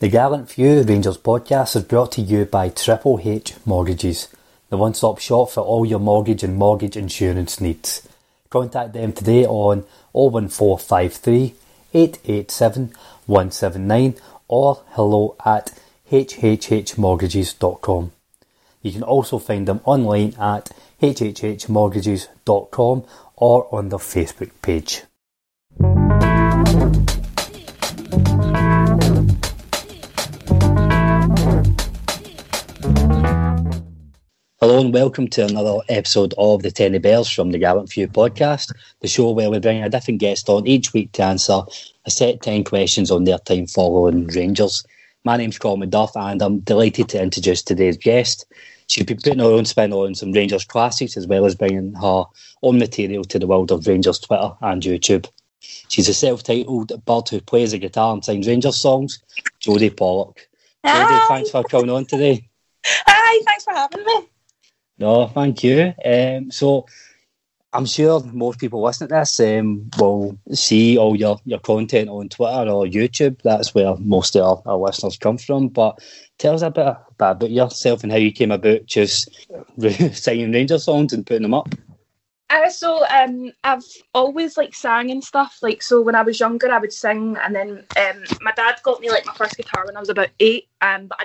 The Gallant Few Rangers podcast is brought to you by Triple H Mortgages, the one-stop shop for all your mortgage and mortgage insurance needs. Contact them today on 01453 887 179 or hello@hhhmortgages.com. You can also find them online at hhhmortgages.com or on their Facebook page. Hello and welcome to another episode of the Tenny Bears from the Gallant Few podcast, the show where we bring a different guest on each week to answer a set 10 questions on their time following Rangers. My name's Colin Duff and I'm delighted to introduce today's guest. She'll be putting her own spin on some Rangers classics as well as bringing her own material to the world of Rangers Twitter and YouTube. She's a self-titled bird who plays the guitar and sings Rangers songs, Jodie Pollock. Jodie, thanks for coming on today. Hi, thanks for having me. No, thank you. So I'm sure most people listening to this will see all your content on Twitter or YouTube. That's where most of our listeners come from. But tell us a bit about yourself and how you came about just singing Rangers songs and putting them up. So I've always sang and stuff. So when I was younger, I would sing. And then my dad got me my first guitar when I was about 8. But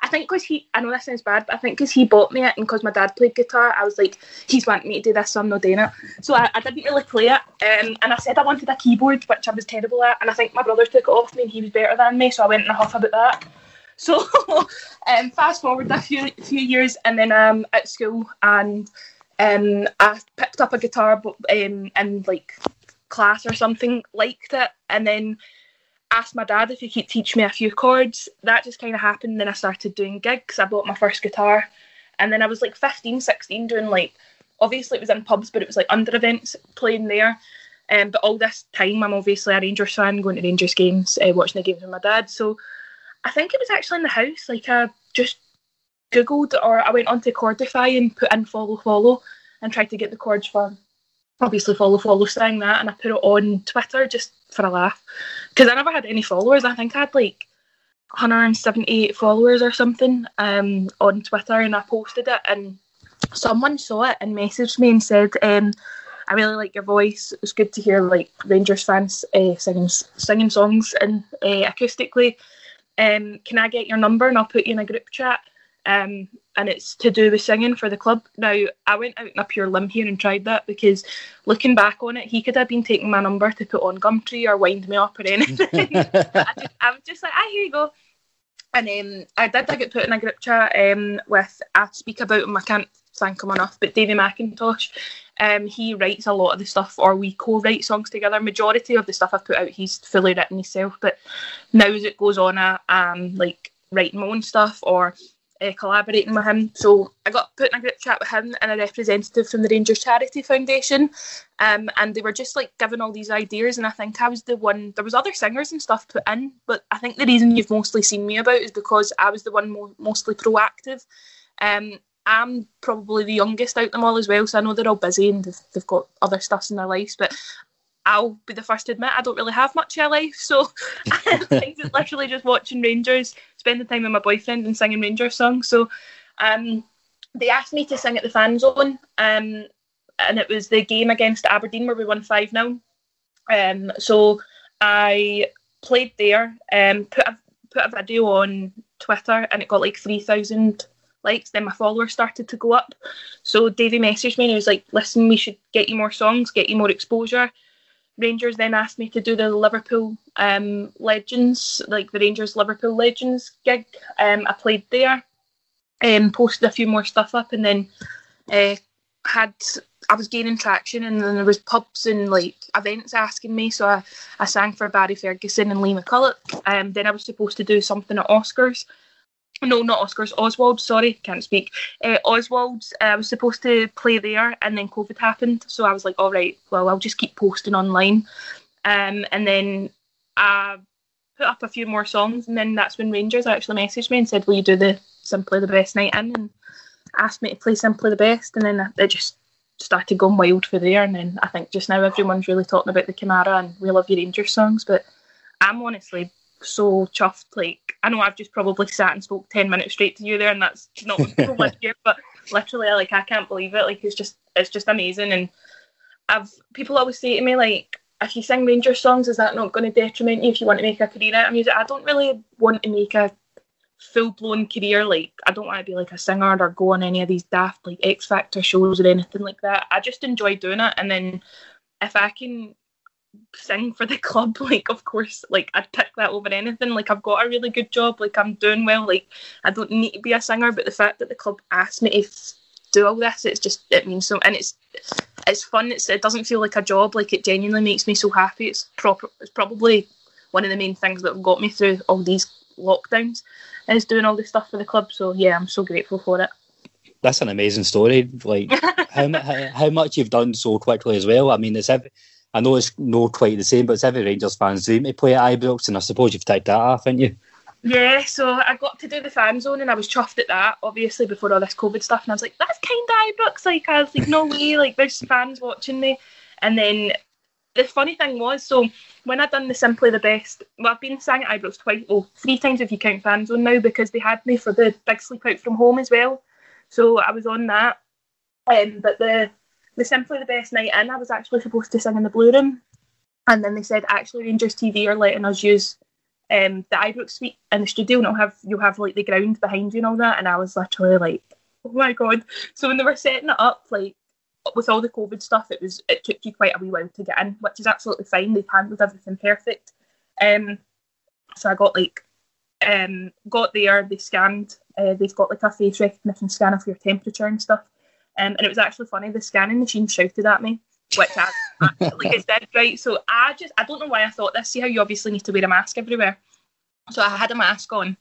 I think because I know this sounds bad, but I think because he bought me it and because my dad played guitar, I was like, he's wanting me to do this, so I'm not doing it. So I didn't really play it. And I said I wanted a keyboard, which I was terrible at. And I think my brother took it off me and he was better than me, so I went in a huff about that. So fast forward a few years and then I'm at school and I picked up a guitar in class or something, liked it, and then asked my dad if he could teach me a few chords. That just kind of happened. Then I started doing gigs. I bought my first guitar and then I was 15, 16 doing obviously it was in pubs, but it was under events playing there. But all this time I'm obviously a Rangers fan, going to Rangers games, watching the games with my dad. So I think it was actually in the house. I just Googled or I went onto Chordify and put in follow and tried to get the chords for obviously follow sang that, and I put it on Twitter just for a laugh because I never had any followers. I think I had 178 followers or something on Twitter, and I posted it and someone saw it and messaged me and said I really like your voice, it's good to hear Rangers fans singing songs and acoustically, can I get your number and I'll put you in a group chat, and it's to do with singing for the club. Now, I went out on a pure limb here and tried that because looking back on it, he could have been taking my number to put on Gumtree or wind me up or anything. I was just here you go. And I did. I get put in a group chat with, I speak about him, I can't thank him enough, but Davey McIntosh. He writes a lot of the stuff, or we co-write songs together. Majority of the stuff I've put out, he's fully written himself. But now as it goes on, I'm writing my own stuff or collaborating with him. So I got put in a group chat with him and a representative from the Rangers Charity Foundation, and they were just like giving all these ideas, and I think I was the one. There was other singers and stuff put in, but I think the reason you've mostly seen me about is because I was the one mostly proactive. I'm probably the youngest out them all as well, so I know they're all busy and they've got other stuff in their lives, but I'll be the first to admit I don't really have much of a life, so I think it's literally just watching Rangers, spending time with my boyfriend and singing Rangers songs. So they asked me to sing at the Fan Zone, and it was the game against Aberdeen where we won 5-0. So I played there, put a video on Twitter, and it got like 3,000 likes. Then my followers started to go up. So Davey messaged me and he was like, listen, we should get you more songs, get you more exposure. Rangers then asked me to do the Liverpool Legends, like the Rangers Liverpool Legends gig. I played there, posted a few more stuff up, and then I was gaining traction, and then there was pubs and like events asking me. So I sang for Barry Ferguson and Lee McCulloch. Then I was supposed to do something at Oscars. No, not Oscars, Oswald's, sorry, can't speak. Oswald's, I was supposed to play there, and then COVID happened, so I was like, all right, well, I'll just keep posting online. And then I put up a few more songs, and then that's when Rangers actually messaged me and said, will you do the Simply the Best night in? And asked me to play Simply the Best, and then it just started going wild for there. And then I think just now everyone's really talking about the Camara and We Love Your Rangers songs, but I'm honestly so chuffed. Like, I know I've just probably sat and spoke 10 minutes straight to you there, and that's not what people want to hear, but literally, like, I can't believe it. Like, it's just amazing. And people always say to me, like, if you sing Rangers songs, is that not going to detriment you if you want to make a career out of music? I don't really want to make a full-blown career. Like, I don't want to be like a singer or go on any of these daft like X Factor shows or anything like that. I just enjoy doing it, and then if I can sing for the club, like, of course, like, I'd pick that over anything. Like, I've got a really good job, like, I'm doing well, like, I don't need to be a singer, but the fact that the club asked me to do all this, it's just, it means so, and it's fun, it doesn't feel like a job, like, it genuinely makes me so happy. It's probably one of the main things that got me through all these lockdowns, is doing all this stuff for the club. So yeah, I'm so grateful for it. That's an amazing story, like, how much you've done so quickly as well. I mean, I know it's not quite the same, but it's every Rangers fan's dream to play at Ibrox, and I suppose you've ticked that off, haven't you? Yeah, so I got to do the Fan Zone, and I was chuffed at that, obviously, before all this COVID stuff, and I was like, that's kind of Ibrox, like, I was like, no way, like, there's fans watching me. And then the funny thing was, so when I'd done the Simply the Best, well, I've been sang at Ibrox twice, well, 3 times if you count Fan Zone now, because they had me for the big sleep out from home as well, so I was on that, but the Simply the Best night in, I was actually supposed to sing in the Blue Room, and then they said, actually, Rangers TV are letting us use the Ibrox Suite in the studio, and you'll have like the ground behind you and all that. And I was literally like, oh my god. So when they were setting it up, like, with all the COVID stuff, it took you quite a wee while to get in, which is absolutely fine. They've handled everything perfect. So I got like got there, they scanned, they've got like a face recognition scanner for your temperature and stuff. And it was actually funny, the scanning machine shouted at me, which I absolutely did, right? So I don't know why I thought this. See how you obviously need to wear a mask everywhere? So I had a mask on,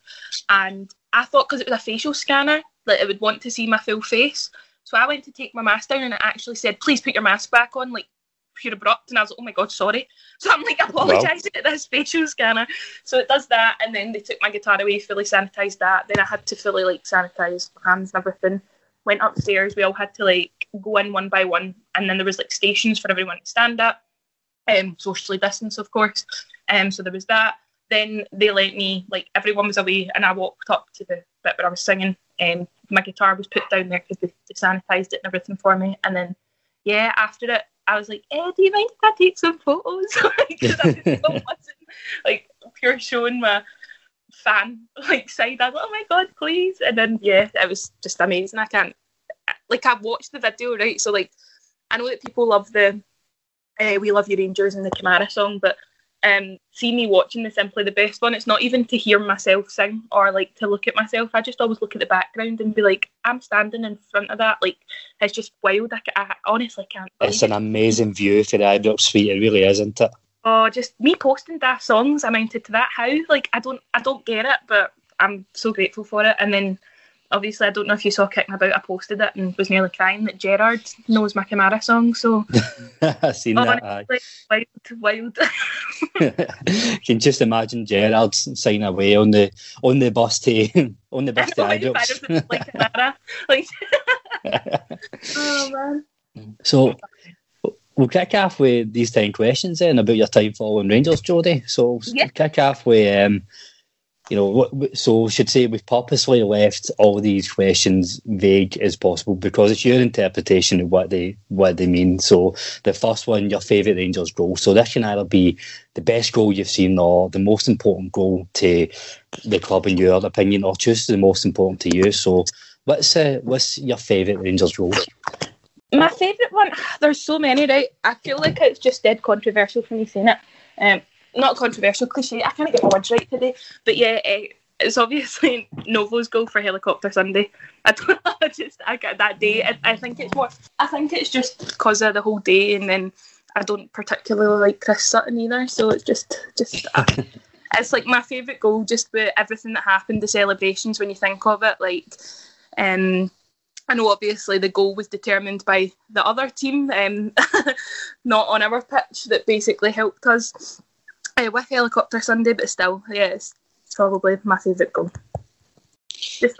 and I thought because it was a facial scanner that it would want to see my full face. So I went to take my mask down, and it actually said, please put your mask back on, like, pure abrupt. And I was like, oh my god, sorry. So I'm like apologising at this facial scanner. So it does that, and then they took my guitar away, fully sanitised that. Then I had to fully, like, sanitise my hands and everything. Went upstairs, we all had to like go in one by one, and then there was like stations for everyone to stand at, socially distance, of course, so there was that. Then they let me, like, everyone was away, and I walked up to the bit where I was singing, my guitar was put down there because they sanitised it and everything for me. And then yeah, after it I was like, do you mind if I take some photos? Because I was so like pure showing my fan like side. I was like, oh my god, please. And then yeah, it was just amazing. I can't, like, I've watched the video, right? So like, I know that people love the We Love Your Rangers and the Camara song, but see me watching the Simply the Best one, it's not even to hear myself sing or like to look at myself. I just always look at the background and be like, I'm standing in front of that, like, it's just wild. I honestly can't. It's an amazing view for the Ibrox Suite, it really is, isn't it? Oh, just me posting daft songs amounted to that. How? Like, I don't get it, but I'm so grateful for it. And then obviously, I don't know if you saw Kicking About, I posted it and was nearly crying that Gerard knows my Camara song, so... I've seen that, aye. Wild. You can just imagine Gerard signing away on the bus to... on the bus to Ibrox. Like Camara. Like... Oh, man. So... we'll kick off with these 10 questions then about your time following Rangers, Jodie. So we'll kick off with, so we should say we've purposely left all these questions vague as possible because it's your interpretation of what they mean. So the first one, your favourite Rangers goal. So this can either be the best goal you've seen or the most important goal to the club in your opinion, or choose the most important to you. So what's your favourite Rangers goal? My favourite one, there's so many, right? I feel like it's just dead controversial for me saying it. Not controversial, cliche, I can't get my words right today. But yeah, it's obviously Novo's goal for Helicopter Sunday. I get that day. I think it's more, I think it's just because of the whole day, and then I don't particularly like Chris Sutton either, so it's just it's like my favourite goal, just with everything that happened, the celebrations when you think of it, like... I know, obviously, the goal was determined by the other team, not on our pitch, that basically helped us with Helicopter Sunday, but still, yeah, it's probably my favourite goal. It's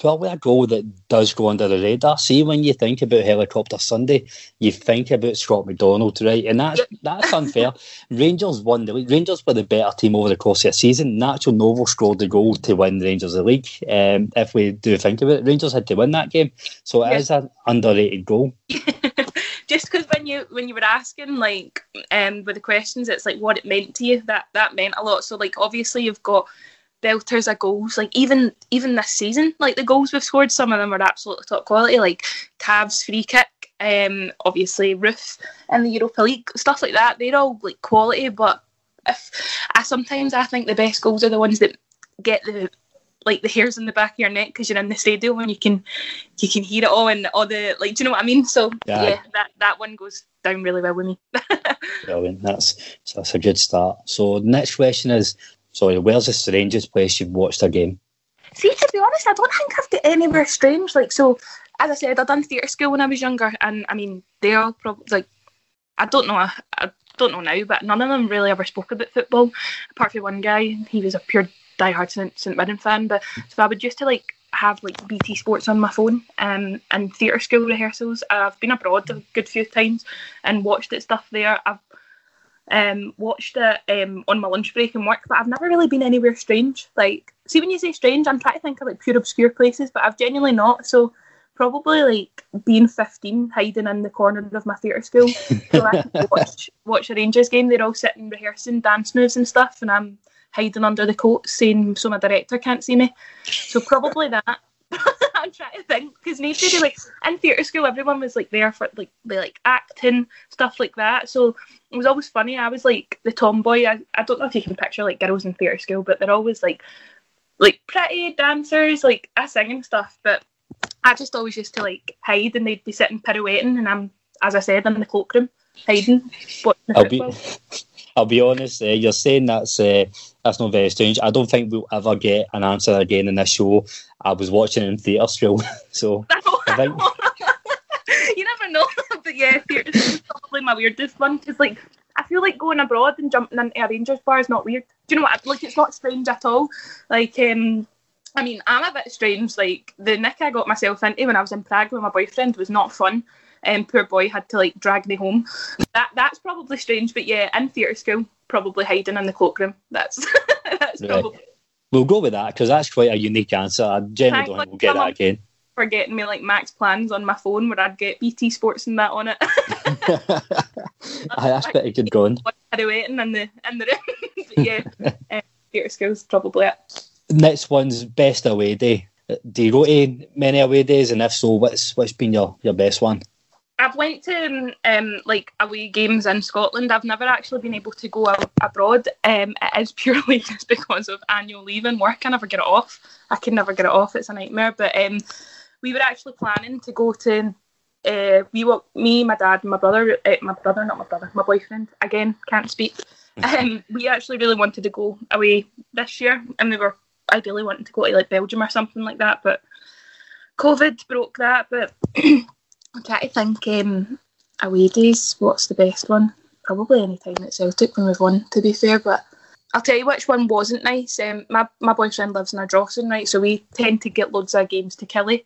probably a goal that does go under the radar. See, when you think about Helicopter Sunday, you think about Scott McDonald, right? And that's unfair. Rangers won the league. Rangers were the better team over the course of the season. Nacho Novo scored the goal to win the Rangers the league. If we do think about it, Rangers had to win that game. So it is an underrated goal. Just because when you were asking, like, with the questions, it's like what it meant to you. That meant a lot. So, like, obviously you've got belters of goals, like even this season, like the goals we've scored, some of them are absolutely top quality, like Cavs free kick, obviously Roof in the Europa League, stuff like that. They're all like quality, but I think the best goals are the ones that get the hairs in the back of your neck because you're in the stadium and you can hear it all and all the, like, do you know what I mean? So yeah, that one goes down really well with me. Brilliant, that's a good start. So next question is, sorry, where's the strangest place you've watched a game? See, to be honest, I don't think I've got anywhere strange. Like, so, as I said, I done theatre school when I was younger, and I mean, they all probably, like, I don't know now, but none of them really ever spoke about football, apart from one guy. He was a pure diehard St Mirren fan, but so I would used to like have like BT Sports on my phone, and theatre school rehearsals. I've been abroad a good few times and watched it stuff there. I've watched it on my lunch break and work, but I've never really been anywhere strange. Like, see, when you say strange, I'm trying to think of like pure obscure places, but I've genuinely not. So probably like being 15, hiding in the corner of my theatre school, so I can watch a Rangers game. They're all sitting rehearsing dance moves and stuff, and I'm hiding under the coat, saying so my director can't see me. So probably that. I'm trying to think, because nobody, like, in theatre school everyone was like there for like they like acting, stuff like that, so it was always funny. I was like the tomboy. I don't know if you can picture like girls in theatre school, but they're always like pretty dancers, like I sing and stuff, but I just always used to like hide, and they'd be sitting pirouetting and I'm, as I said, in the cloakroom hiding watching football. I'll be honest, you're saying that's not very strange. I don't think we'll ever get an answer again in this show. I was watching it in theatre school, so... You never know, but yeah, theatre school is probably my weirdest one, because, like, I feel like going abroad and jumping into a Rangers bar is not weird. Do you know what? Like, it's not strange at all. Like, I mean, I'm a bit strange. Like, the nick I got myself into when I was in Prague with my boyfriend was not fun. Poor boy had to like drag me home. That's probably strange, but yeah, in theatre school, probably hiding in the cloakroom. That's right. Probably. We'll go with that because that's quite a unique answer. I generally don't think we'll get that again. Forgetting me like Max Plans on my phone, where I'd get BT Sports and that on it. That's pretty good going. Waiting in the room. But yeah, theatre school's probably it. Next one's best away day. Do you go to many away days, and if so, what's been your best one? I've went to like away games in Scotland. I've never actually been able to go abroad. It is purely just because of annual leave and work. I can never get it off. It's a nightmare. But we were actually planning to go to. Me, my dad, and my boyfriend. Again, can't speak. We actually really wanted to go away this year, and we were ideally wanting to go to like Belgium or something like that, but COVID broke that. But I'm trying to think away days, what's the best one? Probably any time at Celtic when we've won, to be fair. But I'll tell you which one wasn't nice. My boyfriend lives in Ardrossan, right? So we tend to get loads of games to Killie,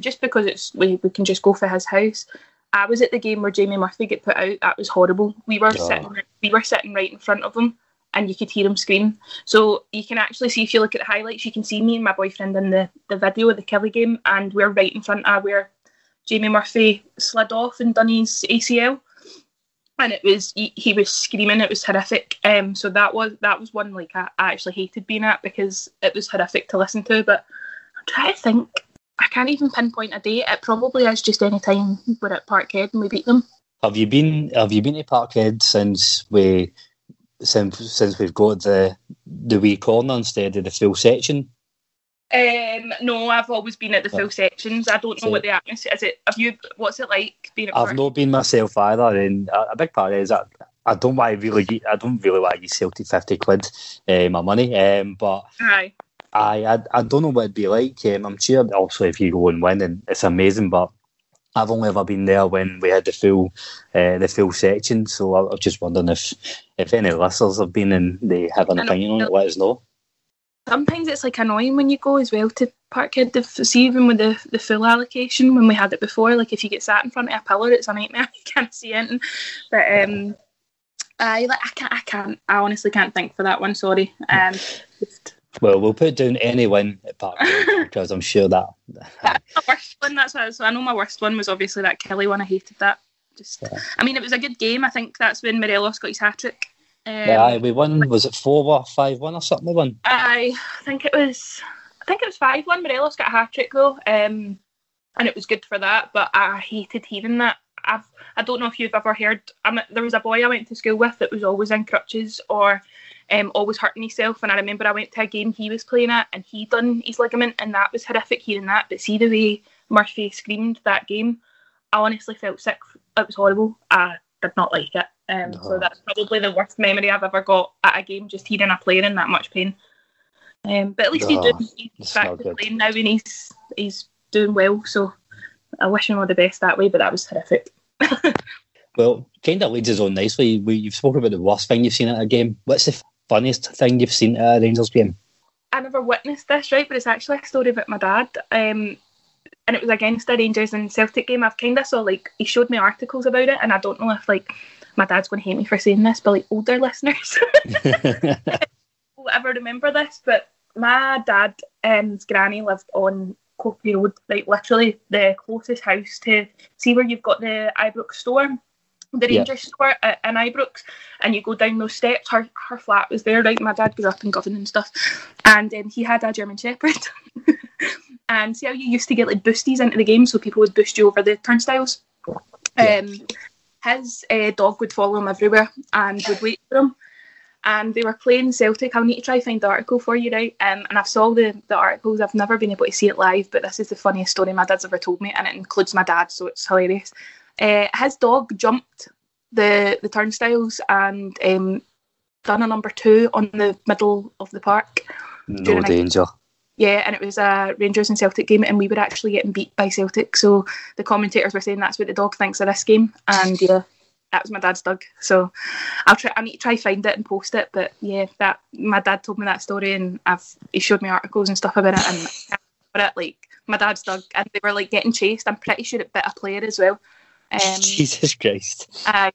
just because it's we can just go for his house. I was at the game where Jamie Murphy got put out. That was horrible. We were sitting right in front of him, and you could hear him scream. So you can actually see, if you look at the highlights, you can see me and my boyfriend in the video of the Killie game, and we're right in front of where Jamie Murphy slid off and done his ACL. And it was, he was screaming, it was horrific. So that was one like I actually hated being at, because it was horrific to listen to. But I'm trying to think, I can't even pinpoint a day. It probably is just any time we're at Parkhead and we beat them. Have you been to Parkhead since we've got the wee corner instead of the full section? No, I've always been at the full sections. I don't know what the atmosphere is. What's it like being at Parkhead? I've not been myself either, and a big part is that I don't really want to give Celtic 50 quid my money. But aye. I don't know what it'd be like. I'm sure also if you go and win, and it's amazing, but I've only ever been there when we had the full section. So I was just wondering if any listeners have been and they have an opinion on it, let us know. Sometimes it's like annoying when you go as well to Parkhead, see even with the full allocation when we had it before, like if you get sat in front of a pillar, it's a nightmare. You can't see anything. But I honestly can't think for that one, sorry. Well, we'll put down any win at Parkhead because I'm sure that... That's my worst one, that's what I know my worst one was obviously that Killie one, I hated that. I mean, it was a good game, I think that's when Morelos got his hat-trick. We won, was it 4-1, 5-1 or something we won? I think it was 5-1, Morelos got a hat-trick though, and it was good for that, but I hated hearing that. I don't know if you've ever heard, there was a boy I went to school with that was always in crutches or always hurting himself, and I remember I went to a game he was playing at and he done his ligament, and that was horrific hearing that, but see the way Murphy screamed that game, I honestly felt sick, it was horrible, I did not like it. So that's probably the worst memory I've ever got at a game, just hearing a player in that much pain. But at least he's back to playing now and he's doing well, so I wish him all the best that way, but that was horrific. Well, kind of leads us on nicely. You've spoken about the worst thing you've seen at a game. What's the funniest thing you've seen at a Rangers game? I never witnessed this, right, but it's actually a story about my dad. And it was against a Rangers and Celtic game. I've kind of saw, like, he showed me articles about it, and I don't know if, like, my dad's going to hate me for saying this, but like older listeners will ever remember this. But my dad's granny lived on Copley Road, like literally the closest house to see where you've got the Ibrox store, the Rangers store in Ibrox, and you go down those steps. Her flat was there, right? My dad grew up in Govan and stuff, and he had a German Shepherd. And see how you used to get like boosties into the game, so people would boost you over the turnstiles. His dog would follow him everywhere and would wait for him. And they were playing Celtic. I'll need to try and find the article for you, right? And I've saw the articles. I've never been able to see it live, but this is the funniest story my dad's ever told me, and it includes my dad, so it's hilarious. His dog jumped the turnstiles and done a number two on the middle of the park. No danger. Yeah, and it was a Rangers and Celtic game, and we were actually getting beat by Celtic. So the commentators were saying that's what the dog thinks of this game, and yeah, that was my dad's dog. So I need to try find it and post it. But yeah, that my dad told me that story, and he showed me articles and stuff about it, and I can't remember it, like my dad's dog, and they were like getting chased. I'm pretty sure it bit a player as well. Jesus Christ! I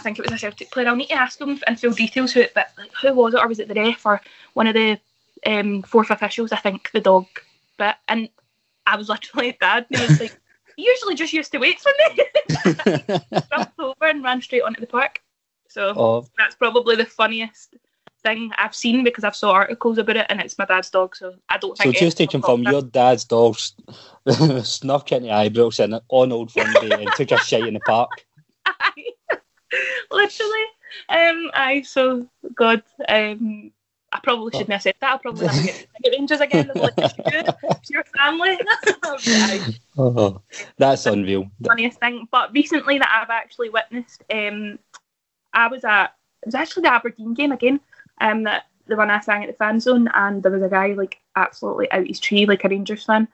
think it was a Celtic player. I'll need to ask them in full details who it bit. Like who was it, or was it the ref or one of the fourth officials, I think, the dog bit, and I was literally dad, and he was like, you usually just used to wait for me. Jumped over and ran straight onto the park. So that's probably the funniest thing I've seen, because I've saw articles about it, and it's my dad's dog, so I don't think... So just to confirm, your dad's dog snuck into Ibrox and on Old Fundy and took a shite in the park. Literally. I probably shouldn't have said that. I'll probably have to get Rangers again. It's your family. That's unreal. Funniest thing. But recently that I've actually witnessed, I was at, it was actually the Aberdeen game again, that the one I sang at the fan zone, and there was a guy like absolutely out his tree, like a Rangers fan,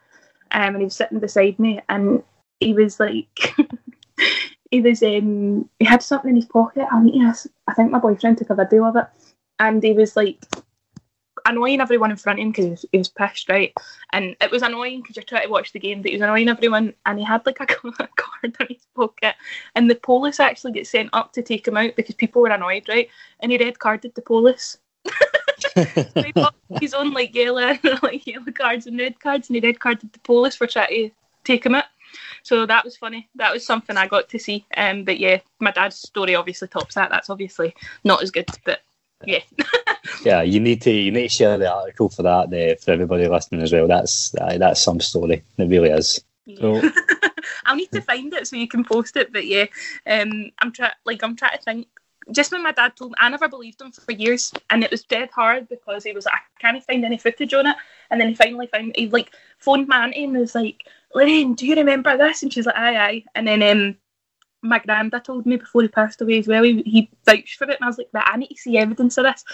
and he was sitting beside me, and he was like, he had something in his pocket. I mean, yes, I think my boyfriend took a video of it, and he was like annoying everyone in front of him because he was pissed, right? And it was annoying because you're trying to watch the game, but he was annoying everyone, and he had like a card in his pocket, and the police actually get sent up to take him out because people were annoyed, right? And he red carded the police. So he bought his own like yellow cards and red cards, and he red carded the police for trying to take him out. So that was funny. That was something I got to see. But yeah, my dad's story obviously tops that. That's obviously not as good, but yeah. Yeah, you need to share the article for that for everybody listening as well. That's some story. It really is. Yeah. So. I'll need to find it so you can post it. But yeah, I'm trying to think. Just when my dad told me, I never believed him for years, and it was dead hard because he was like, I can't find any footage on it. And then he finally he like phoned my auntie and was like, Lorraine, do you remember this? And she's like, aye. And then my granda told me before he passed away as well. He vouched for it, and I was like, I need to see evidence of this.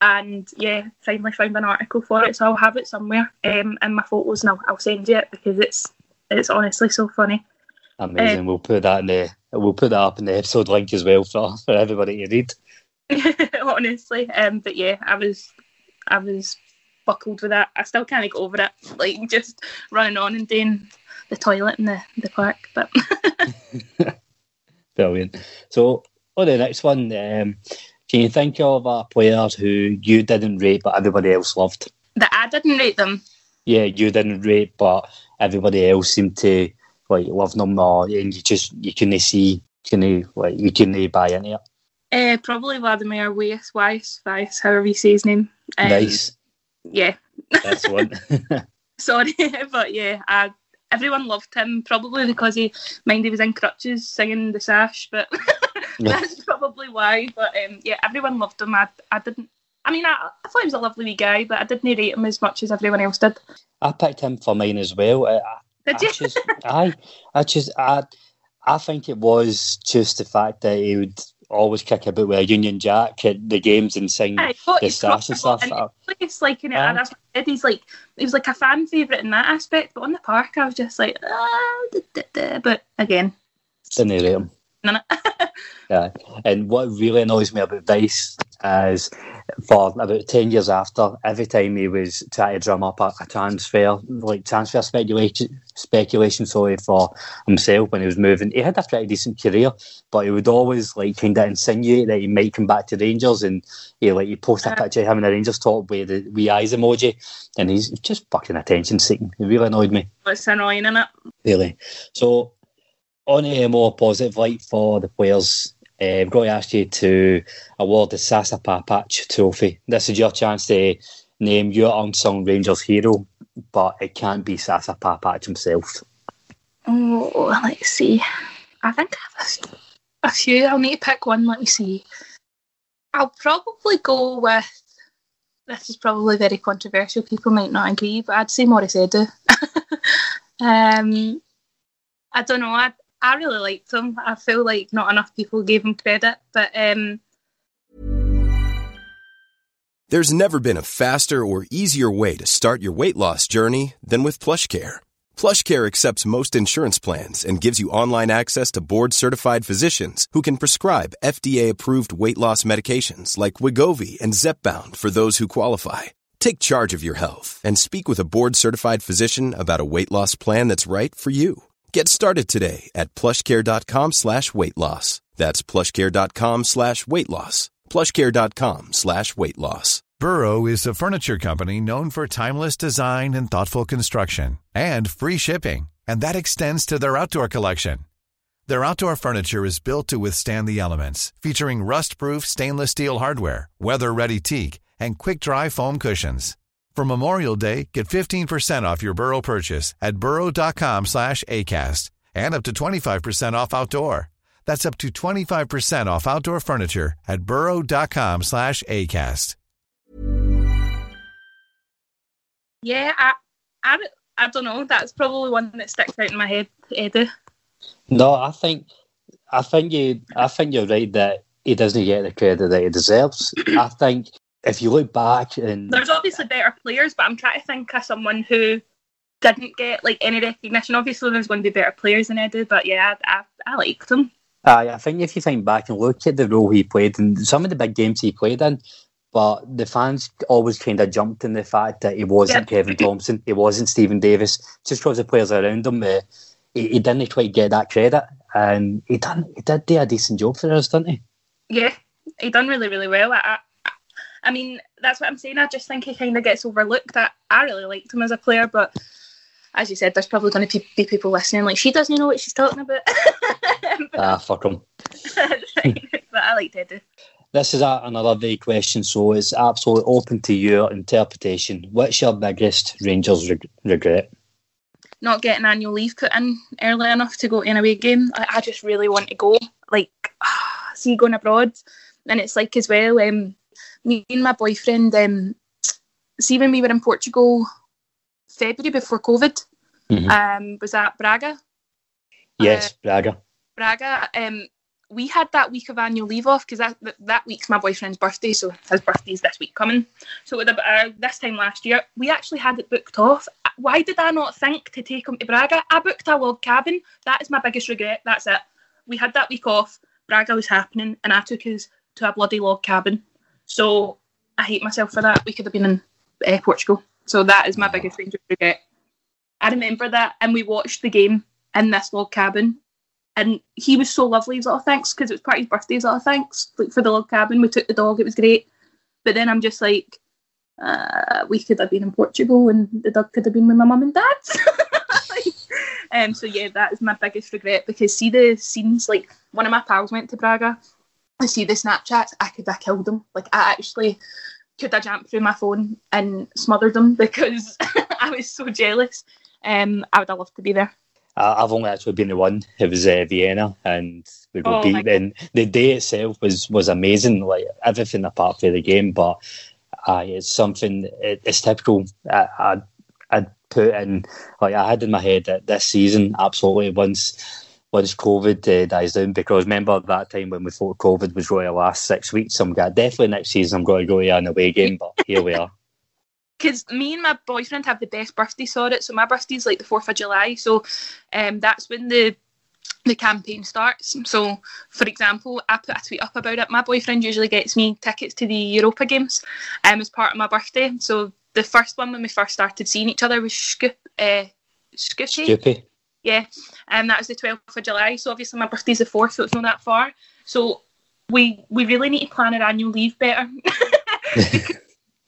And yeah, finally found an article for it, so I'll have it somewhere in my photos, and I'll send you it because it's honestly so funny. Amazing. We'll put that in there. We'll put that up in the episode link as well for everybody to read. Honestly, but yeah, I was buckled with that. I still can't get over it, like just running on and doing the toilet in the park. But brilliant. So on the next one, can you think of a player who you didn't rate but everybody else loved? That I didn't rate them. Yeah, you didn't rate, but everybody else seemed to. Like loving them, or and you couldn't buy into it. Probably Vladimir Weiss, however you say his name. Nice. Yeah. That's one. Sorry, but yeah, everyone loved him. Probably because he was in crutches singing The Sash, but that's probably why. But yeah, everyone loved him. I thought he was a lovely wee guy, but I didn't rate him as much as everyone else did. I picked him for mine as well. I think it was just the fact that he would always kick about with a Union Jack at the games and sing The Sash and stuff. It's like, you know, he was like a fan favourite in that aspect, but on the park I was just like, but again, didn't rate him. No. Yeah, and what really annoys me about Weiss is for about 10 years after, every time he was trying to drum up a transfer, like transfer speculation, for himself when he was moving, he had a pretty decent career, but he would always like kind of insinuate that he might come back to Rangers, and he post a picture of him in a Rangers top with the wee eyes emoji, and he's just fucking attention seeking. It really annoyed me. It's annoying, isn't it? Really. So, on a more positive light for the players, I've got to ask you to award the Sasa Papach trophy. This is your chance to name your unsung Rangers hero, but it can't be Sasa Papach himself. Oh, let's see. I think I have a few. I'll need to pick one. Let me see. I'll probably go with... This is probably very controversial. People might not agree, but I'd say Morris Edu. I don't know. I really liked him. I feel like not enough people gave him credit, but... There's never been a faster or easier way to start your weight loss journey than with PlushCare. PlushCare accepts most insurance plans and gives you online access to board-certified physicians who can prescribe FDA-approved weight loss medications like Wegovy and Zepbound for those who qualify. Take charge of your health and speak with a board-certified physician about a weight loss plan that's right for you. Get started today at plushcare.com/weightloss. That's plushcare.com/weightloss. plushcare.com/weightloss. Burrow is a furniture company known for timeless design and thoughtful construction and free shipping, and that extends to their outdoor collection. Their outdoor furniture is built to withstand the elements, featuring rust-proof stainless steel hardware, weather-ready teak, and quick-dry foam cushions. For Memorial Day, get 15% off your Burrow purchase at Burrow.com/ACAST and up to 25% off outdoor. That's up to 25% off outdoor furniture at Burrow.com/ACAST. Yeah, I don't know. That's probably one that sticks out in my head, Eddie. No, I think you're right that he doesn't get the credit that he deserves. I think if you look back, and there's obviously better players, but I'm trying to think of someone who didn't get like any recognition. Obviously, there's going to be better players than I do, but yeah, I liked him. I think if you think back and look at the role he played and some of the big games he played in, but the fans always kind of jumped in the fact that he wasn't Kevin Thompson, he wasn't Stephen Davis, just because the players around him, he didn't quite get that credit, and he did do a decent job for us, didn't he? Yeah, he done really, really well. I mean, that's what I'm saying. I just think he kind of gets overlooked. I really liked him as a player, but as you said, there's probably going to be people listening like, she doesn't know what she's talking about. Fuck him. But I liked Eddie. This is another vague question, so it's absolutely open to your interpretation. What's your biggest Rangers regret? Not getting annual leave put in early enough to go to an away game. I just really want to go. Like, see, going abroad. And it's like, as well, me and my boyfriend, see, when we were in Portugal, February before COVID, was at Braga. Yes, Braga. We had that week of annual leave off because that week's my boyfriend's birthday, so his birthday's this week coming. So this time last year, we actually had it booked off. Why did I not think to take him to Braga? I booked a log cabin. That is my biggest regret. That's it. We had that week off. Braga was happening, and I took us to a bloody log cabin. So I hate myself for that. We could have been in Portugal. So that is my biggest Rangers regret. I remember that, and we watched the game in this log cabin. And he was so lovely. He was like, oh, thanks, because it was part of his birthday. He was like, oh, thanks, like, for the log cabin. We took the dog. It was great. But then I'm just like, we could have been in Portugal and the dog could have been with my mum and dad. So, yeah, that is my biggest regret, because see the scenes, like, one of my pals went to Braga. I see the Snapchats. I could have killed them. Like, I actually could have jumped through my phone and smothered them because I was so jealous. I would have loved to be there. I've only actually been to one. It was Vienna, and we were beat. And the day itself was amazing, like everything apart from the game. But it's something. It's typical. I put in, like, I had in my head that this season, absolutely, once COVID dies down, because remember that time when we thought COVID was really the last 6 weeks. I'm going, definitely next season I'm going to go to an away game. But here we are. Because me and my boyfriend have the best birthday, so my birthday's like the 4th of July, so that's when the campaign starts. So, for example, I put a tweet up about it. My boyfriend usually gets me tickets to the Europa Games as part of my birthday. So the first one, when we first started seeing each other, was Scoopy. Yeah, and that was the 12th of July, so obviously my birthday's the 4th, so it's not that far. So we really need to plan our annual leave better.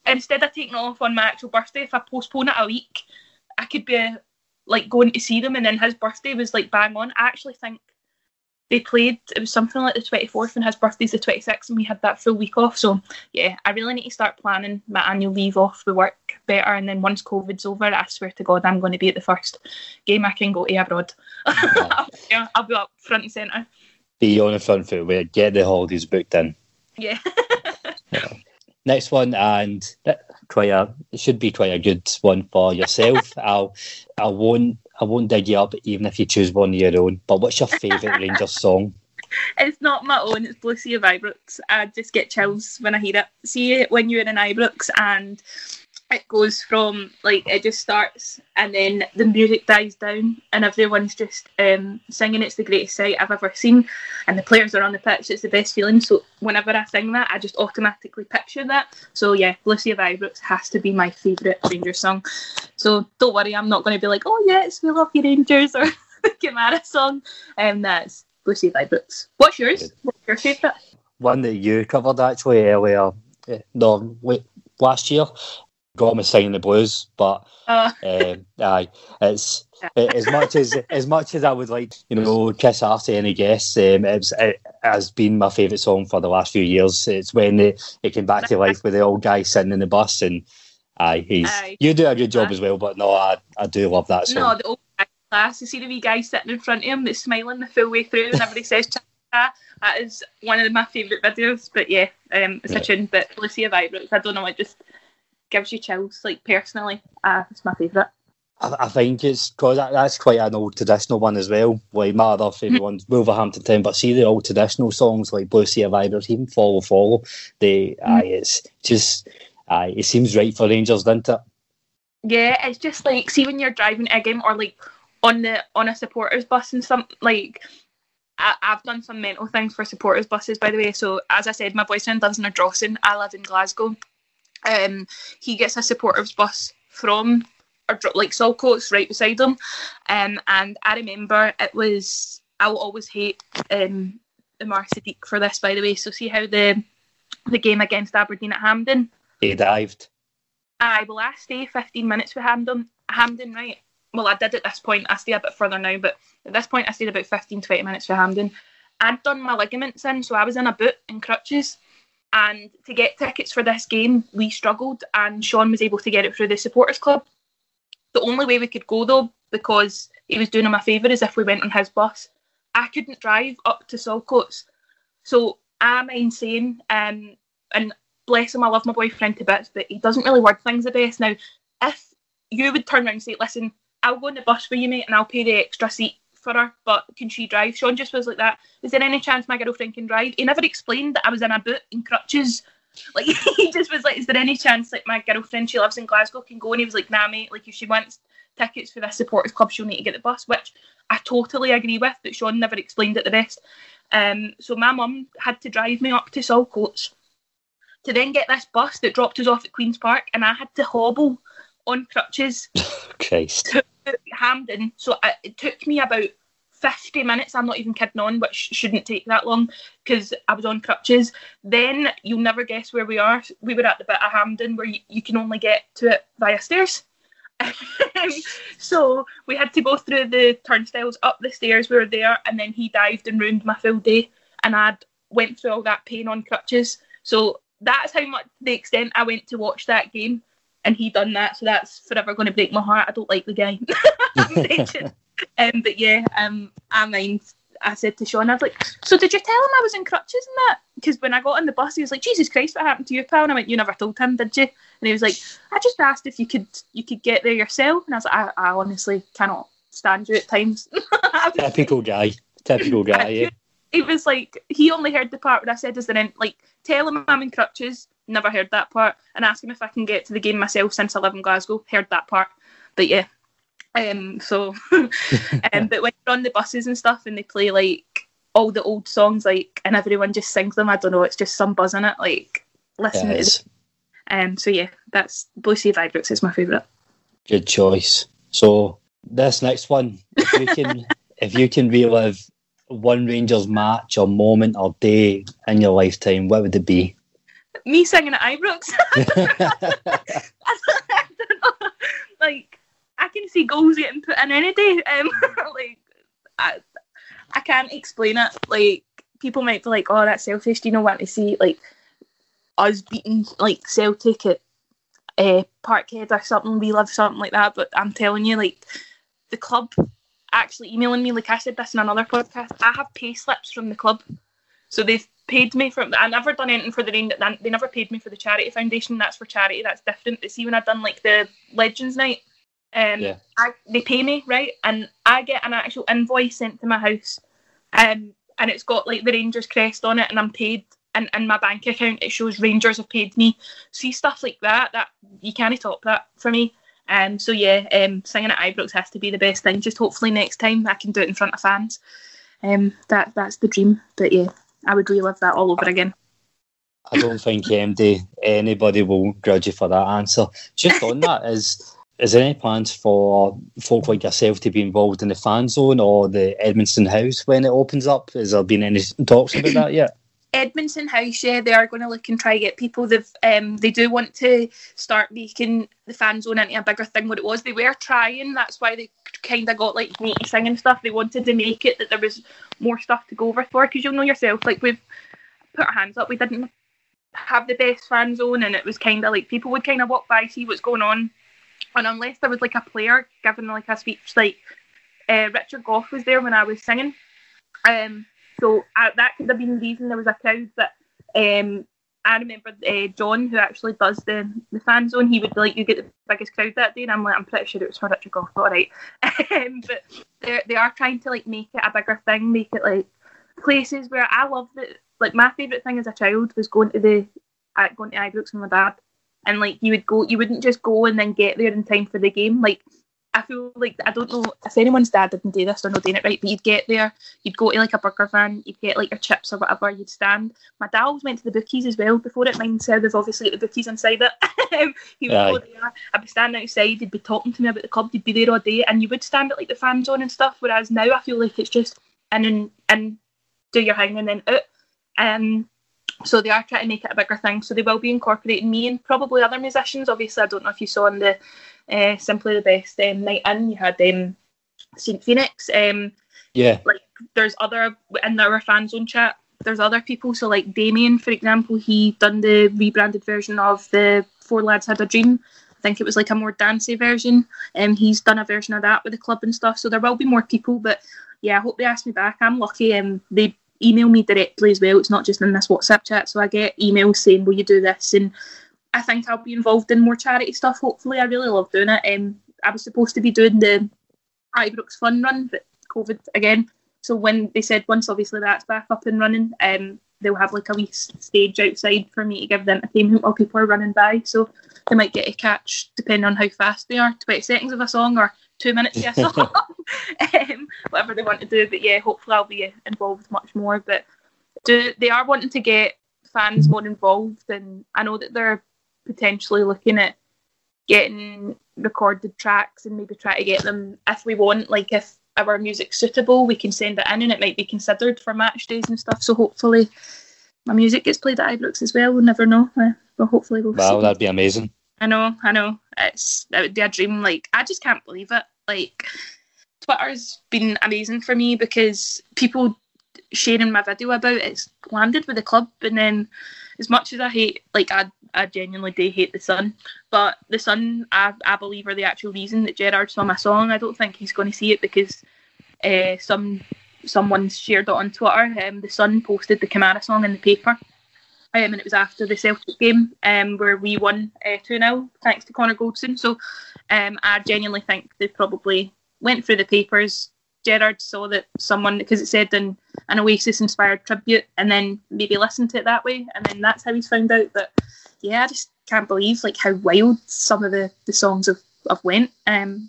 Instead of taking it off on my actual birthday, if I postpone it a week, I could be like going to see them, and then his birthday was like bang on. I actually think they played, it was something like the 24th, and his birthday's the 26th, and we had that full week off. So yeah, I really need to start planning my annual leave off with work better, and then once COVID's over, I swear to God, I'm going to be at the first game I can go to abroad. Yeah, I'll be up front and centre. Be on the front foot, where get the holidays booked in. Yeah. Yeah. Next one, and it should be quite a good one for yourself. I won't dig you up, even if you choose one of your own. But what's your favourite Rangers song? It's not my own. It's Blue Sea of Ibrox. I just get chills when I hear it. See, when you're in Ibrox, and it goes from like it just starts, and then the music dies down, and everyone's just singing. It's the greatest sight I've ever seen, and the players are on the pitch. It's the best feeling. So whenever I sing that, I just automatically picture that. So yeah, Lucy of Ibrox has to be my favourite Rangers song. So don't worry, I'm not going to be like, oh yeah, it's We Love You Rangers or the Camara song. That's Lucy of Ibrox. What's yours? What's your favourite? One that you covered actually earlier. Last year. Got me singing the blues, but it's as much as I would like, you know, kiss after any guests. It has been my favourite song for the last few years. It's when it came back to life with the old guy sitting in the bus, and you do a good job as well. But no, I do love that song. No, the old guy class. You see the wee guy sitting in front of him that's smiling the full way through, and everybody says that is one of my favourite videos. But yeah, it's a tune. But Lucy of Ibrox, I don't know, it just gives you chills, like, personally. It's my favourite. I think it's because that's quite an old traditional one as well. Like my other favourite ones, Wolverhampton Town, but see the old traditional songs like Blue Sea of Idols, even Follow Follow. It seems right for Rangers, doesn't it? Yeah, it's just like, see when you're driving a game or like on a supporters bus and some like. I've done some mental things for supporters buses, by the way. So, as I said, my boyfriend lives in Ardrossan. I live in Glasgow. He gets a supporters bus from, like, Saltcoats right beside him. And I remember it was... I will always hate Omar Sadiq for this, by the way. So, see how the game against Aberdeen at Hampden? He dived. Aye, well, I stay 15 minutes with Hampden, right? Well, I did at this point. I stay a bit further now, but at this point I stayed about 15-20 minutes for Hampden. I'd done my ligaments in, so I was in a boot and crutches, and to get tickets for this game we struggled, and Sean was able to get it through the supporters club. The only way we could go though, because he was doing him a favour, is if we went on his bus. I couldn't drive up to Saltcoats, so I'm insane, and bless him, I love my boyfriend to bits, but he doesn't really word things the best. Now, if you would turn around and say, listen, I'll go on the bus for you, mate, and I'll pay the extra seat for her, but can she drive? Sean just was like that. Is there any chance my girlfriend can drive? He never explained that I was in a boot and crutches. Like, he just was like, is there any chance, like, my girlfriend, she lives in Glasgow, can go? And he was like, nah, mate, like, if she wants tickets for this supporters club, she'll need to get the bus, which I totally agree with, but Sean never explained it the best. So my mum had to drive me up to Saltcoats to then get this bus that dropped us off at Queen's Park, and I had to hobble on crutches to Hampden. So it took me about 50 minutes, I'm not even kidding on, which shouldn't take that long because I was on crutches. Then you'll never guess where we are. We were at the bit of Hampden where you can only get to it via stairs. So we had to go through the turnstiles, up the stairs, we were there, and then he dived and ruined my full day, and I'd went through all that pain on crutches. So that's how much the extent I went to watch that game. And he done that, so that's forever going to break my heart. I don't like the guy. But yeah, I mind. I said to Sean, I was like, so did you tell him I was in crutches and that? Because when I got on the bus, he was like, Jesus Christ, what happened to you, pal? And I went, you never told him, did you? And he was like, I just asked if you could get there yourself. And I was like, I honestly cannot stand you at times. Typical guy, yeah. He was like, he only heard the part where I said, is there any, like, tell him I'm in crutches. Never heard that part. And ask him if I can get to the game myself since I live in Glasgow. Heard that part. But yeah. But when you're on the buses and stuff and they play like all the old songs, like, and everyone just sings them, I don't know, it's just some buzz in it. Like, listen to it. So yeah, that's Blue Sea of Ibrox is my favourite. Good choice. So this next one, if you can relive one Rangers match or moment or day in your lifetime, what would it be? Me singing at Ibrox. I don't know. Like, I can see goals getting put in any day. Like, I can't explain it. Like, people might be like, "Oh, that's selfish." Do you not want to see like us beating like Celtic at Parkhead or something? We love something like that. But I'm telling you, like, the club actually emailing me. Like I said this in another podcast, I have pay slips from the club, so they've paid me for. I never done anything for the rain. They never paid me for the charity foundation. That's for charity. That's different. But see, when I done like the Legends Night, they pay me, right, and I get an actual invoice sent to my house, and it's got like the Rangers crest on it, and I'm paid. And in my bank account, it shows Rangers have paid me. See stuff like that. That you can't top that for me. So yeah, singing at Ibrox has to be the best thing. Just hopefully next time I can do it in front of fans. That's the dream. But yeah. I would relive that all over again. I don't think, MD, anybody will grudge you for that answer. Just on that, is there any plans for folk like yourself to be involved in the fan zone or the Edmondson House when it opens up? Has there been any talks about that yet? Edmondson House, yeah, they are going to look and try to get people. They do want to start making the fan zone into a bigger thing. What it was, they were trying. That's why they kind of got like me singing stuff. They wanted to make it that there was more stuff to go over for, because you'll know yourself. Like, we've put our hands up. We didn't have the best fan zone, and it was kind of like people would kind of walk by, see what's going on, and unless there was like a player giving like a speech, like Richard Gough was there when I was singing. So that could have been the reason there was a crowd that I remember John, who actually does the fan zone, he would be like, you get the biggest crowd that day, and I'm like, I'm pretty sure it was for Richard Goff, all right. But they are trying to like make it a bigger thing, make it like places where I loved it. Like my favourite thing as a child was going to Ibrox with my dad, and like you wouldn't just go and then get there in time for the game. Like I feel like, I don't know if anyone's dad didn't do this, they're not doing it right, but you'd get there, you'd go to like a burger van, you'd get like your chips or whatever, you'd stand. My dad always went to the bookies as well before it, mine said there's obviously the bookies inside it. He would go there, I'd be standing outside, he'd be talking to me about the club, you'd be there all day, and you would stand at like the fan zone and stuff, whereas now I feel like it's just in do your hang and then out. So they are trying to make it a bigger thing, so they will be incorporating me and probably other musicians. Obviously, I don't know if you saw on the Simply the Best night in, you had St Phoenix. Like there's other in our fan zone chat. There's other people. So like Damien, for example, he done the rebranded version of the Four Lads Had a Dream. I think it was like a more dancey version, and he's done a version of that with the club and stuff. So there will be more people, but yeah, I hope they ask me back. I'm lucky, and they email me directly as well. It's not just in this WhatsApp chat, so I get emails saying, will you do this? And I think I'll be involved in more charity stuff, hopefully. I really love doing it. I was supposed to be doing the Ibrox Fun Run, but COVID again, so when they said once obviously that's back up and running, they'll have like a wee stage outside for me to give the entertainment while people are running by, so they might get a catch, depending on how fast they are, 20 seconds of a song or 2 minutes, yes, whatever they want to do. But yeah, hopefully I'll be involved much more. But they are wanting to get fans more involved, and I know that they're potentially looking at getting recorded tracks and maybe try to get them, if we want, like if our music's suitable, we can send it in and it might be considered for match days and stuff. So hopefully my music gets played at Ibrox as well. We'll never know. But hopefully we'll see. Wow, that'd be amazing. I know. It would be a dream. Like, I just can't believe it. Like, Twitter's been amazing for me because people sharing my video about it's landed with the club. And then, as much as I hate, like, I genuinely do hate the Sun, but the Sun, I believe, are the actual reason that Gerard saw my song. I don't think he's going to see it because someone shared it on Twitter. The Sun posted the Camara song in the paper. And it was after the Celtic game where we won 2-0 thanks to Connor Goldson. So I genuinely think they probably went through the papers. Gerard saw that someone, because it said in an Oasis-inspired tribute, and then maybe listened to it that way, and then that's how he's found out. But yeah, I just can't believe like how wild some of the songs have went.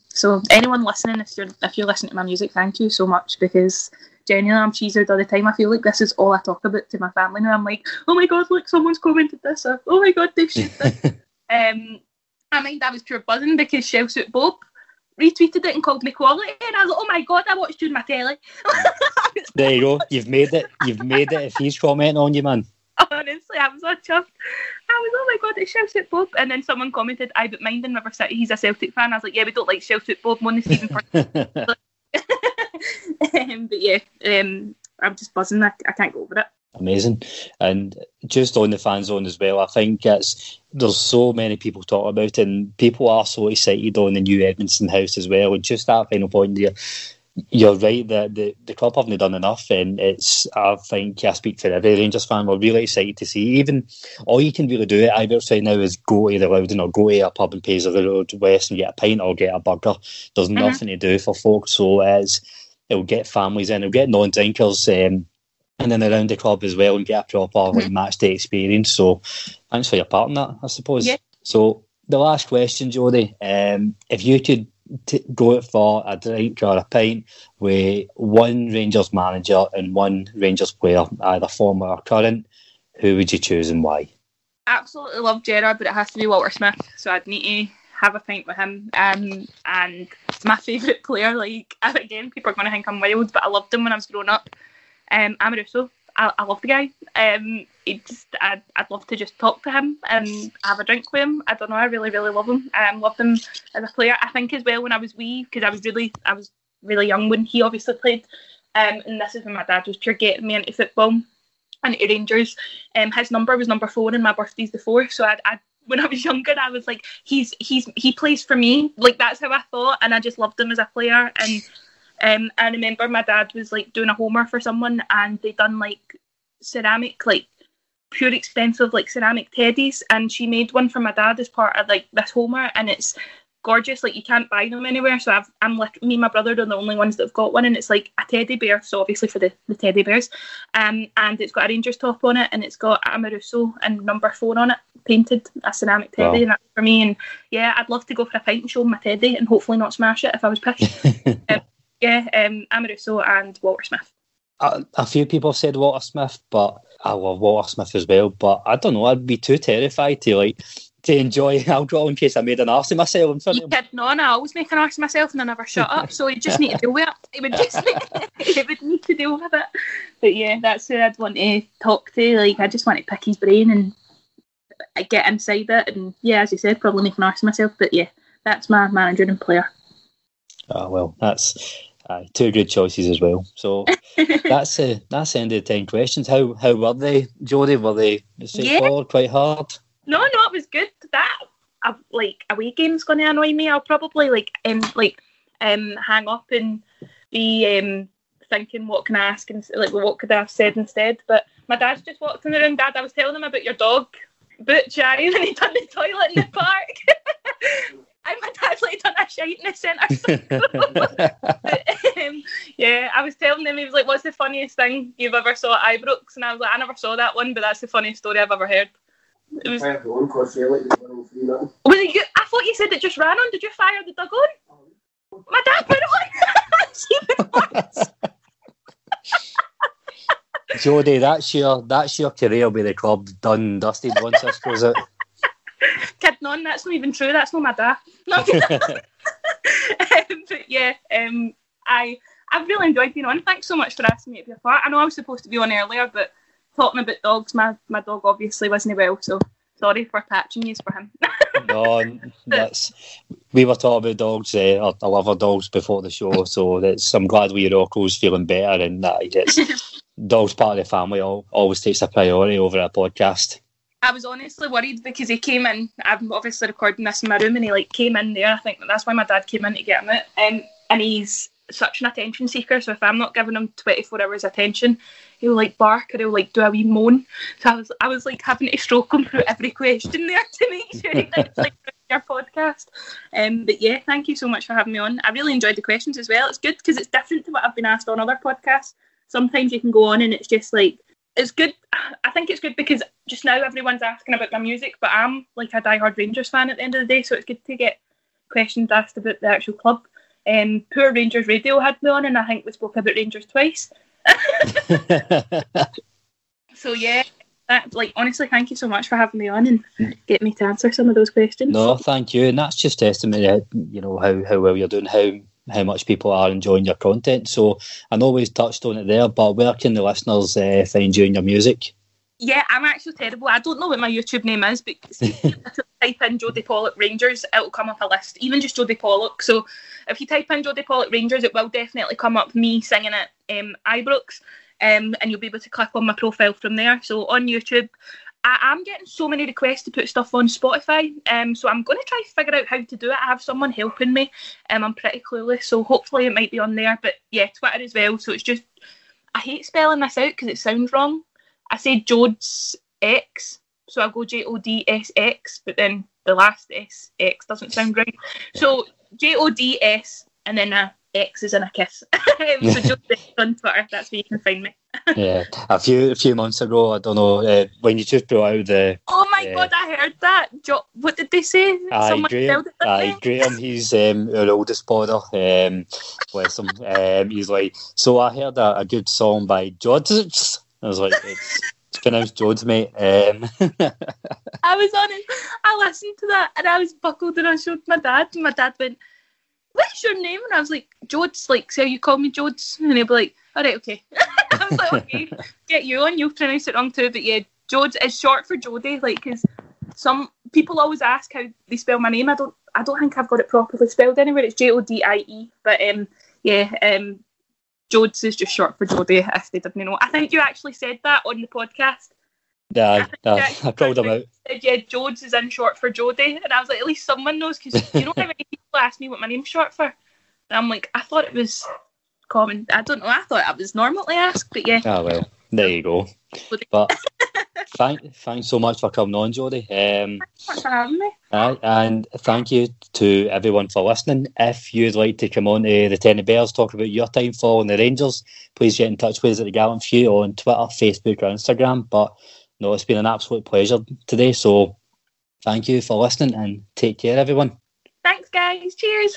So anyone listening, if you're listening to my music, thank you so much, because genuinely, I'm cheesered all the time. I feel like this is all I talk about to my family now. I'm like, oh my god, look, someone's commented this, or oh my god, they've shared this. I mean, that was pure buzzing because Shellsuit Bob retweeted it and called me quality, and I was like, oh my god, I watched you on my telly. There you go, you've made it if he's commenting on you, man. Honestly, I was all chuffed. I was, oh my god, it's Shellsuit Bob. And then someone commented, I but mind in River City, he's a Celtic fan. I was like, yeah, we don't like Shellsuit Bob, one season for but yeah, I'm just buzzing. I can't go over it. Amazing. And just on the fan zone as well, I think there's so many people talking about it, and people are so excited on the new Edmondson House as well. And just that final point there, you're right that the club haven't done enough, and it's, I think I speak for every Rangers fan, we're really excited to see. Even all you can really do at Ibrox right now is go to the Loudon or go to a pub in Pays of the Road West and get a pint or get a burger. There's nothing to do for folks, so it'll get families in, it'll get non-drinkers and then around the club as well, and get a proper like match day experience. So thanks for your part in that, I suppose. Yeah. So the last question, Jodie, if you could go for a drink or a pint with one Rangers manager and one Rangers player, either former or current, who would you choose and why? Absolutely love Gerard, but it has to be Walter Smith, so I'd need to have a pint with him. And my favourite player, like, again, people are going to think I'm wild, but I loved him when I was growing up. Amoruso, I love the guy. I'd love to just talk to him and have a drink with him. I don't know, I really, really love him. I loved him as a player. I think as well when I was wee, because I was really young when he obviously played, and this is when my dad was pure getting me into football and into Rangers. His number was number 4 and my birthday's the 4th, so I'd when I was younger, I was like, he plays for me. Like, that's how I thought, and I just loved him as a player. And I remember my dad was like doing a homer for someone, and they done like ceramic, like pure expensive like ceramic teddies, and she made one for my dad as part of like this Homer, and it's gorgeous, like you can't buy them anywhere. So me and my brother are the only ones that have got one, and it's like a teddy bear, so obviously for the teddy bears, and it's got a Rangers top on it, and it's got Amoruso and number 4 on it, painted, a ceramic teddy. Wow. And that's for me, and yeah, I'd love to go for a pint and show him my teddy and hopefully not smash it if I was pissed. Amoruso and Walter Smith. A few people have said Walter Smith, but I love Walter Smith as well, but I don't know, I'd be too terrified to enjoy alcohol in case I made an arse of myself in front of him. He did I always make an arse of myself and I never shut up, so he just need to deal with it. He would need to deal with it. But yeah, that's who I'd want to talk to. Like, I just want to pick his brain and I get inside it, and yeah, as you said, probably make an arse of myself. But yeah, that's my manager and player. Oh well, that's two good choices as well. So that's the end of the 10 questions. How were they, Jodie? Were they straightforward, quite hard? No, it was good. That like away game's going to annoy me. I'll probably hang up and be thinking, what can I ask, and like, what could I have said instead? But my dad's just walked in the room. Dad, I was telling him about your dog, Butch, and he done the toilet in the park. And my dad's like done a shite in the centre circle. Yeah, I was telling him, he was like, "What's the funniest thing you've ever saw at Ibrox?" And I was like, "I never saw that one, but that's the funniest story I've ever heard." It was, I thought you said it just ran on. Did you fire the dug on? My dad put it on. Jodie, that's your career with the club done, dusted once this goes out. Kidding on, that's not even true. That's not my dad. No. But yeah, I've really enjoyed being on. Thanks so much for asking me to be a part. I know I was supposed to be on earlier, but talking about dogs, my dog obviously wasn't well, so sorry for patching you for him. No, we were talking about dogs, I love our dogs before the show, so I'm glad we Rocco's feeling better, and that dogs part of the family always takes a priority over a podcast. I was honestly worried because he came in, I'm obviously recording this in my room, and he like came in there, I think that's why my dad came in to get him out, and he's such an attention seeker, so if I'm not giving him 24 hours attention, he'll like bark or he'll like do a wee moan, so I was like having to stroke him through every question there to make sure he didn't like your podcast. But yeah, thank you so much for having me on. I really enjoyed the questions as well. It's good because it's different to what I've been asked on other podcasts. Sometimes you can go on and it's just like, it's good. I think it's good because just now everyone's asking about my music, but I'm like a diehard Rangers fan at the end of the day, so it's good to get questions asked about the actual club. Poor Rangers Radio had me on, and I think we spoke about Rangers twice. So yeah, honestly, thank you so much for having me on and getting me to answer some of those questions. No, thank you, and that's just testament to how well you're doing, how much people are enjoying your content. So I know we've touched on it there, but where can the listeners find you and your music? Yeah, I'm actually terrible. I don't know what my YouTube name is, but if you type in Jodie Pollock Rangers, it'll come up a list, even just Jodie Pollock. So if you type in Jodie Pollock Rangers, it will definitely come up me singing at Ibrox, and you'll be able to click on my profile from there. So on YouTube, I'm getting so many requests to put stuff on Spotify, so I'm going to try to figure out how to do it. I have someone helping me, I'm pretty clueless, so hopefully it might be on there. But yeah, Twitter as well, so it's just, I hate spelling this out because it sounds wrong. I say Jodes X, so I go Jodsx, but then the last SX doesn't sound right. So Jods, and then a X is in a kiss. So Jodes on Twitter, that's where you can find me. Yeah, a few months ago, I don't know, when you just brought out the... Oh my God, I heard that. What did they say? Graham, he's our oldest podder. Bless him. He's like, so I heard a good song by Jodes. I was like, it's pronounced Jodes, mate. I was on it. I listened to that and I was buckled, and I showed my dad, and my dad went, "What's your name?" And I was like, "Jodes, like, so you call me Jodes?" And he'll be like, "All right, okay." I was like, "Okay, get you on, you'll pronounce it wrong too." But yeah, Jodes is short for Jodie, like, because some people always ask how they spell my name. I don't think I've got it properly spelled anywhere. It's Jodie, but Jodes is just short for Jodie, if they didn't know. I think you actually said that on the podcast. Yeah, I called him out. Said, yeah, Jodes is in short for Jodie. And I was like, at least someone knows, because you know how many people ask me what my name's short for? And I'm like, I thought it was common. I don't know, I thought it was normally asked, but yeah. Ah, well, there you go. But thanks so much for coming on, Jodie. Thanks for having me. And thank you to everyone for listening. If you'd like to come on to the Tenny Bears, talk about your time following the Rangers, please get in touch with us at the Gallant Few on Twitter, Facebook or Instagram. But no, it's been an absolute pleasure today. So thank you for listening and take care, everyone. Thanks, guys. Cheers.